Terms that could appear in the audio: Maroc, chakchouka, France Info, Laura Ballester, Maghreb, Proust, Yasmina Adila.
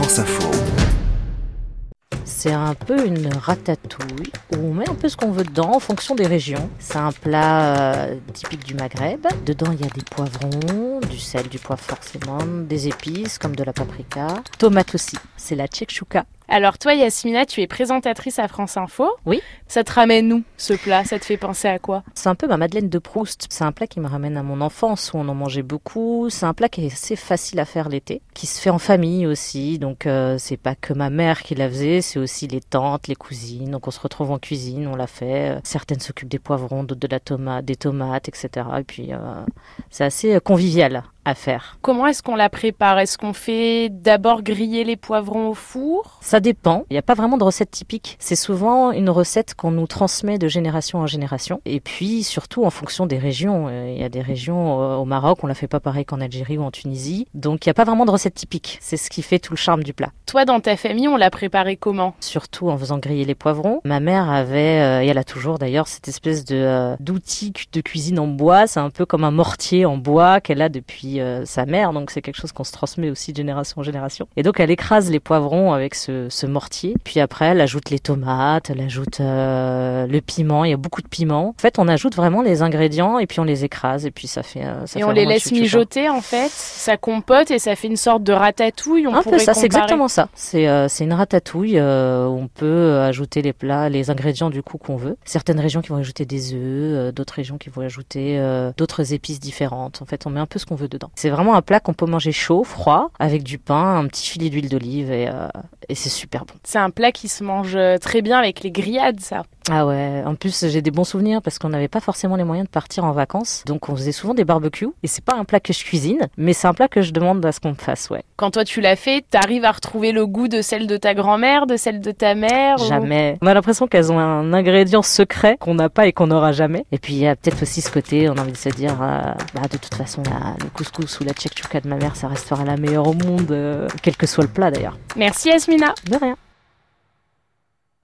France Info. C'est un peu une ratatouille où on met un peu ce qu'on veut dedans en fonction des régions. C'est un plat typique du Maghreb. Dedans, il y a des poivrons, du sel, du poivre forcément, des épices comme de la paprika, tomates aussi. C'est la chakchouka. Alors toi Yasmina, tu es présentatrice à France Info. Oui. Ça te ramène où ce plat? Ça te fait penser à quoi? C'est un peu ma madeleine de Proust. C'est un plat qui me ramène à mon enfance où on en mangeait beaucoup. C'est un plat qui est assez facile à faire l'été, qui se fait en famille aussi. Donc c'est pas que ma mère qui la faisait, c'est aussi les tantes, les cousines. Donc on se retrouve en cuisine, on la fait. Certaines s'occupent des poivrons, d'autres de la tomate, des tomates, etc. Et puis c'est assez convivial à faire. Comment est-ce qu'on la prépare? Est-ce qu'on fait d'abord griller les poivrons au four? Ça dépend. Il n'y a pas vraiment de recette typique. C'est souvent une recette qu'on nous transmet de génération en génération. Et puis, surtout, en fonction des régions. Il y a des régions au Maroc, on ne la fait pas pareil qu'en Algérie ou en Tunisie. Donc, il n'y a pas vraiment de recette typique. C'est ce qui fait tout le charme du plat. Toi, dans ta famille, on l'a préparé comment? Surtout en faisant griller les poivrons. Ma mère avait, et elle a toujours d'ailleurs, cette espèce d'outil de cuisine en bois. C'est un peu comme un mortier en bois qu'elle a depuis sa mère, donc c'est quelque chose qu'on se transmet aussi de génération en génération. Et donc elle écrase les poivrons avec ce mortier, puis après elle ajoute les tomates, elle ajoute le piment, il y a beaucoup de piment. En fait on ajoute vraiment les ingrédients et puis on les écrase et puis ça fait... Ça et fait on les laisse mijoter en fait, ça compote et ça fait une sorte de ratatouille. On un peu ça, comparer. C'est exactement ça. C'est une ratatouille, on peut ajouter les plats, les ingrédients du coup qu'on veut. Certaines régions qui vont ajouter des œufs, d'autres régions qui vont ajouter d'autres épices différentes. En fait on met un peu ce qu'on veut dedans. C'est vraiment un plat qu'on peut manger chaud, froid, avec du pain, un petit filet d'huile d'olive et c'est super bon. C'est un plat qui se mange très bien avec les grillades, ça. Ah ouais, en plus j'ai des bons souvenirs parce qu'on n'avait pas forcément les moyens de partir en vacances, donc on faisait souvent des barbecues et c'est pas un plat que je cuisine, mais c'est un plat que je demande à ce qu'on me fasse, ouais. Quand toi tu l'as fait, t'arrives à retrouver le goût de celle de ta grand-mère, de celle de ta mère? Jamais. Ou... On a l'impression qu'elles ont un ingrédient secret qu'on n'a pas et qu'on n'aura jamais. Et puis il y a peut-être aussi ce côté, on a envie de se dire, de toute façon le couscous ou la chakchouka de ma mère, ça restera la meilleure au monde, quel que soit le plat d'ailleurs. Merci Yasmina. De rien.